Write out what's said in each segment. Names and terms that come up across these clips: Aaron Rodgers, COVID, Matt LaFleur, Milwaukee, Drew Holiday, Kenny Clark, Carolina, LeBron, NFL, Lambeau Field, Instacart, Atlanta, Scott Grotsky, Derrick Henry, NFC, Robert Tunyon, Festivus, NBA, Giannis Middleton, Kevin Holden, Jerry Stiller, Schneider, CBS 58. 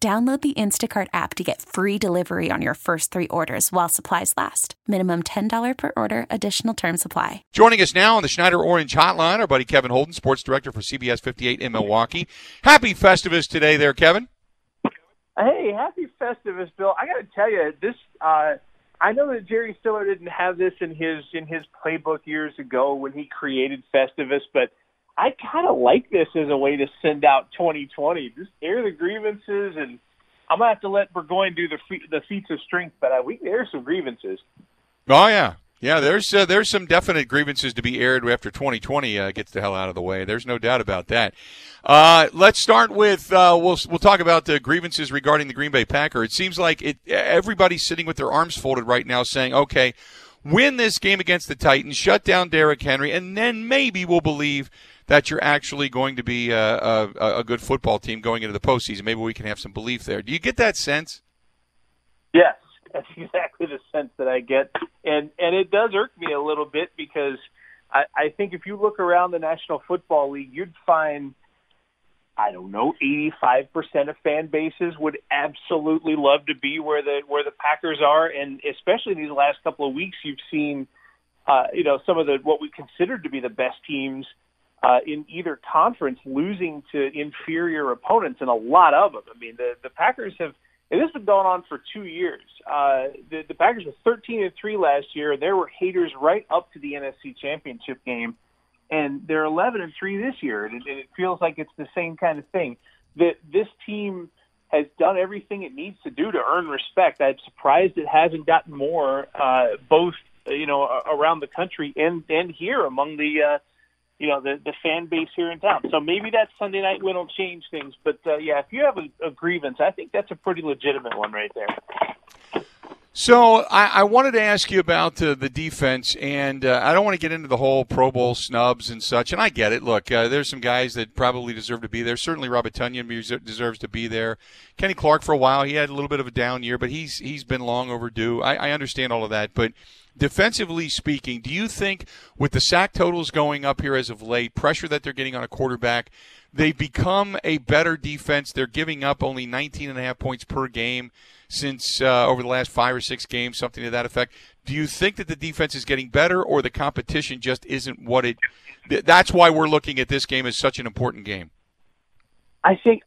Download the Instacart app to get free delivery on your first three orders while supplies last. Minimum $10 per order. Additional terms apply. Joining us now on the Schneider Orange Hotline, our buddy Kevin Holden, sports director for CBS 58 in Milwaukee. Happy Festivus today there, Kevin. Hey, happy Festivus, Bill. I got to tell you, this I know that Jerry Stiller didn't have this in his playbook years ago when he created Festivus, but I kind of like this as a way to send out 2020. Just air the grievances, and I'm going to have to let Burgoyne do the feats of strength, but we can air some grievances. Oh, yeah. Yeah, there's some definite grievances to be aired after 2020 gets the hell out of the way. There's no doubt about that. Let's start with we'll talk about the grievances regarding the Green Bay Packer. It seems like everybody's sitting with their arms folded right now saying, okay, win this game against the Titans, shut down Derrick Henry, and then maybe we'll believe that you're actually going to be a good football team going into the postseason. Maybe we can have some belief there. Do you get that sense? Yes, that's exactly the sense that I get. And it does irk me a little bit because I think if you look around the National Football League, you'd find, 85% of fan bases would absolutely love to be where the Packers are. And especially these last couple of weeks, you've seen, some of what we considered to be the best teams in either conference losing to inferior opponents, and a lot of them. I mean, the Packers have, and this has been going on for 2 years. The Packers were 13-3 last year. There were haters right up to the NFC Championship game, and they're 11-3 this year. And it feels like it's the same kind of thing. This team has done everything it needs to do to earn respect. I'm surprised it hasn't gotten more, both around the country and here among the fan base here in town. So maybe that Sunday night win will change things. But, if you have a grievance, I think that's a pretty legitimate one right there. So I wanted to ask you about the defense, and I don't want to get into the whole Pro Bowl snubs and such, and I get it. Look, there's some guys that probably deserve to be there. Certainly Robert Tunyon deserves to be there. Kenny Clark for a while, he had a little bit of a down year, but he's been long overdue. I understand all of that, but defensively speaking, do you think with the sack totals going up here as of late, pressure that they're getting on a quarterback, they become a better defense? They're giving up only 19.5 points per game since over the last 5 or 6 games, something to that effect. Do you think that the defense is getting better, or the competition just isn't what it – that's why we're looking at this game as such an important game? I think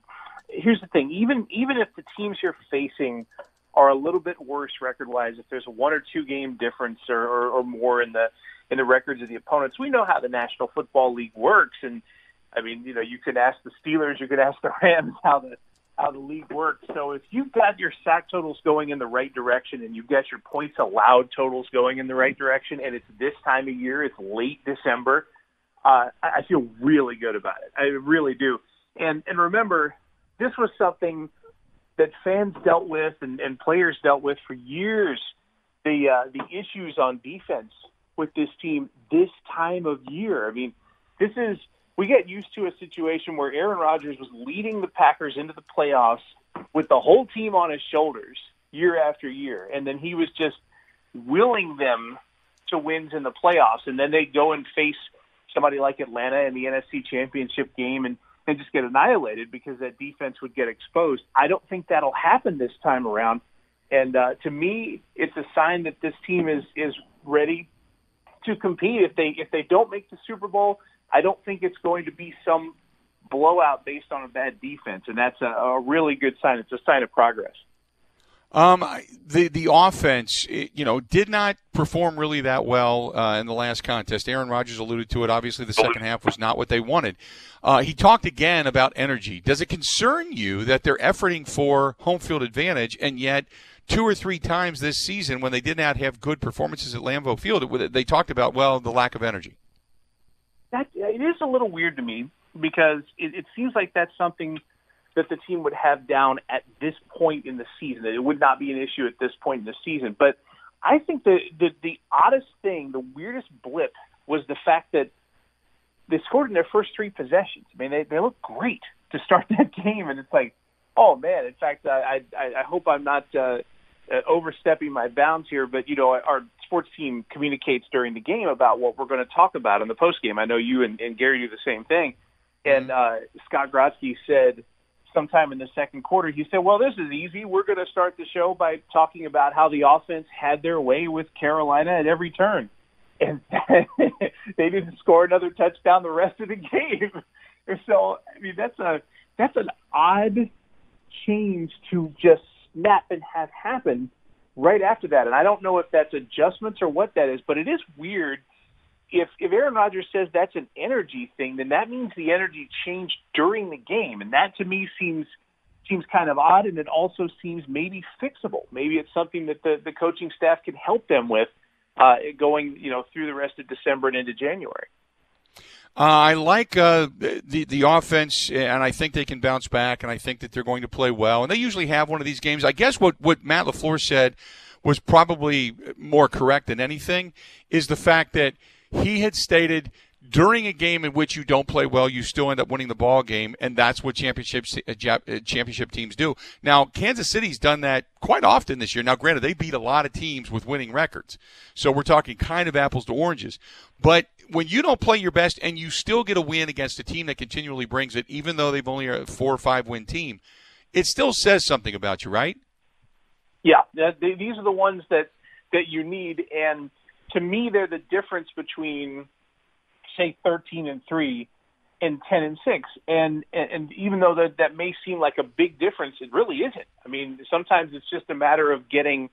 – here's the thing. Even if the teams you're facing – are a little bit worse record-wise, if there's a 1 or 2 game difference or more in the records of the opponents. We know how the National Football League works, and you can ask the Steelers, you could ask the Rams how the league works. So if you've got your sack totals going in the right direction, and you've got your points allowed totals going in the right direction, and it's this time of year, it's late December, I feel really good about it. I really do. And remember, this was something that fans dealt with and players dealt with for years, the issues on defense with this team this time of year. We get used to a situation where Aaron Rodgers was leading the Packers into the playoffs with the whole team on his shoulders year after year, and then he was just willing them to wins in the playoffs, and then they go and face somebody like Atlanta in the NFC Championship game and just get annihilated because that defense would get exposed. I don't think that'll happen this time around. And to me, it's a sign that this team is ready to compete. If they don't make the Super Bowl, I don't think it's going to be some blowout based on a bad defense, and that's a really good sign. It's a sign of progress. The offense, did not perform really that well in the last contest. Aaron Rodgers alluded to it. Obviously, the second half was not what they wanted. He talked again about energy. Does it concern you that they're efforting for home field advantage, and yet two or three times this season when they did not have good performances at Lambeau Field, they talked about, the lack of energy? It is a little weird to me because it seems like that's something – that the team would have down at this point in the season, that it would not be an issue at this point in the season. But I think the oddest thing, the weirdest blip, was the fact that they scored in their first three possessions. I mean, they looked great to start that game, and it's like, oh, man. In fact, I hope I'm not overstepping my bounds here, but, our sports team communicates during the game about what we're going to talk about in the postgame. I know you and Gary do the same thing. And Scott Grotsky said, sometime in the second quarter, he said, this is easy. We're going to start the show by talking about how the offense had their way with Carolina at every turn. And they didn't score another touchdown the rest of the game. So, that's an odd change to just snap and have happen right after that. And I don't know if that's adjustments or what that is, but it is weird. If Aaron Rodgers says that's an energy thing, then that means the energy changed during the game, and that to me seems kind of odd, and it also seems maybe fixable. Maybe it's something that the coaching staff can help them with going through the rest of December and into January. I like the offense, and I think they can bounce back, and I think that they're going to play well, and they usually have one of these games. I guess what Matt LaFleur said was probably more correct than anything is the fact that he had stated during a game in which you don't play well, you still end up winning the ball game, and that's what championship teams do. Now, Kansas City's done that quite often this year. Now, granted, they beat a lot of teams with winning records, so we're talking kind of apples to oranges. But when you don't play your best and you still get a win against a team that continually brings it, even though they've only a 4- or 5-win team, it still says something about you, right? Yeah, these are the ones that you need, and to me, they're the difference between, say, 13-3 and 10-6. And even though that may seem like a big difference, it really isn't. I mean, sometimes it's just a matter of getting,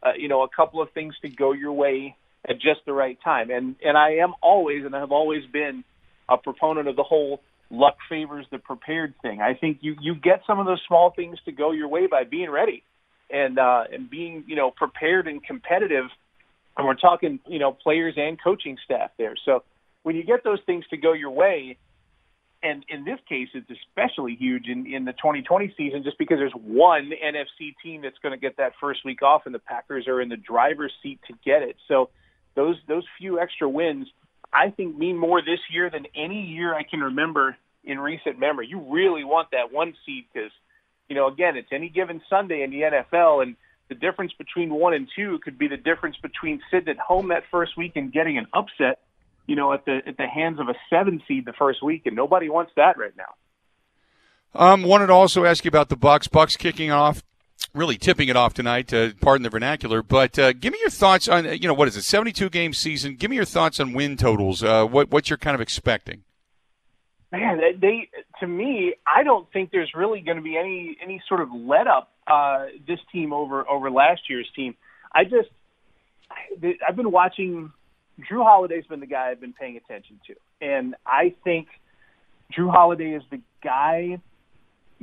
a couple of things to go your way at just the right time. And I am always, and I have always been, a proponent of the whole luck favors the prepared thing. I think you get some of those small things to go your way by being ready and being, prepared and competitive. And we're talking, players and coaching staff there. So when you get those things to go your way, and in this case, it's especially huge in the 2020 season just because there's one NFC team that's going to get that first week off, and the Packers are in the driver's seat to get it. So those few extra wins, I think, mean more this year than any year I can remember in recent memory. You really want that one seed because, again, it's any given Sunday in the NFL, and the difference between 1 and 2 could be the difference between sitting at home that first week and getting an upset, at the hands of a 7 seed the first week, and nobody wants that right now. Wanted to also ask you about the Bucs. Bucs kicking off, really tipping it off tonight. Pardon the vernacular, but give me your thoughts on what is it, 72-game season? Give me your thoughts on win totals. What you're kind of expecting? Man, to me, I don't think there's really going to be any sort of let up this team over last year's team. I've been watching. Drew Holiday's been the guy I've been paying attention to, and I think Drew Holiday is the guy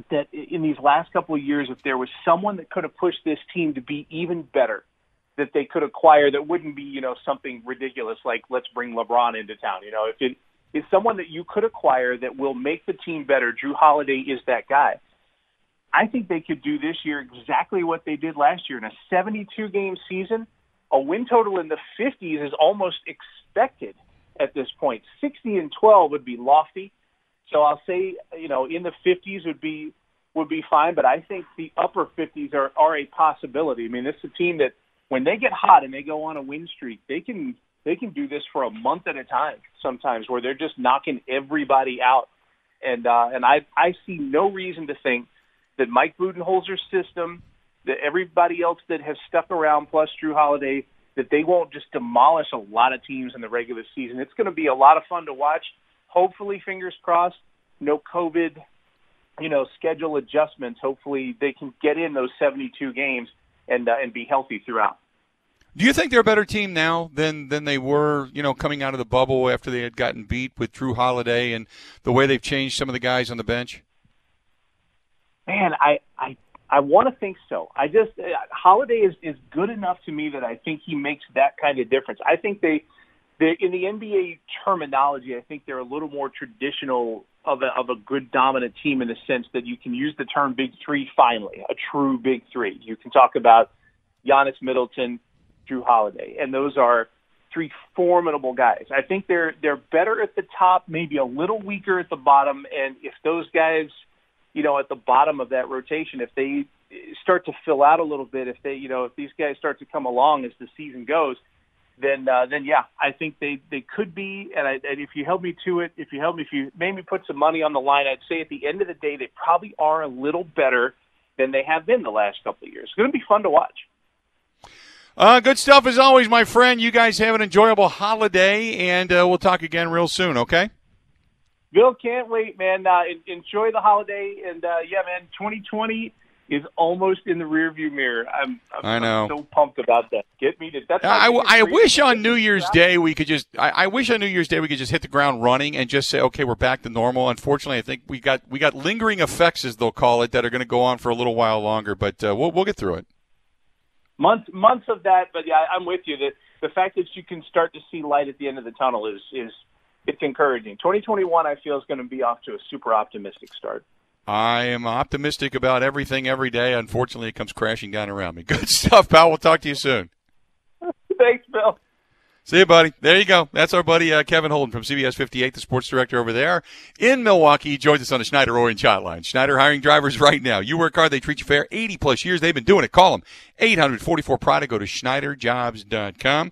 that in these last couple of years, if there was someone that could have pushed this team to be even better, that they could acquire, that wouldn't be something ridiculous like let's bring LeBron into town. If it is someone that you could acquire that will make the team better, Drew Holiday is that guy. I think they could do this year exactly what they did last year. In a 72-game season, a win total in the 50s is almost expected at this point. 60-12 would be lofty. So I'll say, in the 50s would be fine, but I think the upper 50s are a possibility. I mean, this is a team that when they get hot and they go on a win streak, they can do this for a month at a time sometimes, where they're just knocking everybody out. And I see no reason to think that Mike Budenholzer's system, that everybody else that has stuck around, plus Drew Holiday, that they won't just demolish a lot of teams in the regular season. It's going to be a lot of fun to watch. Hopefully, fingers crossed, no COVID, you know, schedule adjustments, hopefully they can get in those 72 games and be healthy throughout. Do you think they're a better team now than they were, you know, coming out of the bubble after they had gotten beat with Drew Holiday and the way they've changed some of the guys on the bench? Man, I want to think so. I just Holiday is good enough to me that I think he makes that kind of difference. I think they in the NBA terminology, I think they're a little more traditional of a good dominant team in the sense that you can use the term Big Three finally, a true Big Three. You can talk about Giannis Middleton, Drew Holiday, and those are three formidable guys. I think they're better at the top, maybe a little weaker at the bottom, and if those guys – you know, at the bottom of that rotation, if they start to fill out a little bit, if they, you know, if these guys start to come along as the season goes, then yeah, I think they could be. And if you help me to it, if you made me put some money on the line, I'd say at the end of the day, they probably are a little better than they have been the last couple of years. It's going to be fun to watch. Good stuff as always, my friend. You guys have an enjoyable holiday, and we'll talk again real soon, okay? Bill, can't wait, man. Enjoy the holiday. And, yeah, man, 2020 is almost in the rearview mirror. I'm so pumped about that. Get me to that. I wish on New Year's Day we could just – I wish on New Year's Day we could just hit the ground running and just say, okay, we're back to normal. Unfortunately, I think we got lingering effects, as they'll call it, that are going to go on for a little while longer. But we'll get through it. Months of that. But, yeah, I'm with you. The fact that you can start to see light at the end of the tunnel is – it's encouraging. 2021, I feel, is going to be off to a super optimistic start. I am optimistic about everything every day. Unfortunately, it comes crashing down around me. Good stuff, pal. We'll talk to you soon. Thanks, Bill. See you, buddy. There you go. That's our buddy Kevin Holden from CBS 58, the sports director over there in Milwaukee. He joins us on the Schneider Orient Hotline. Schneider hiring drivers right now. You work hard, they treat you fair. 80-plus years they've been doing it. Call them. 844-PRIDE. Go to schneiderjobs.com.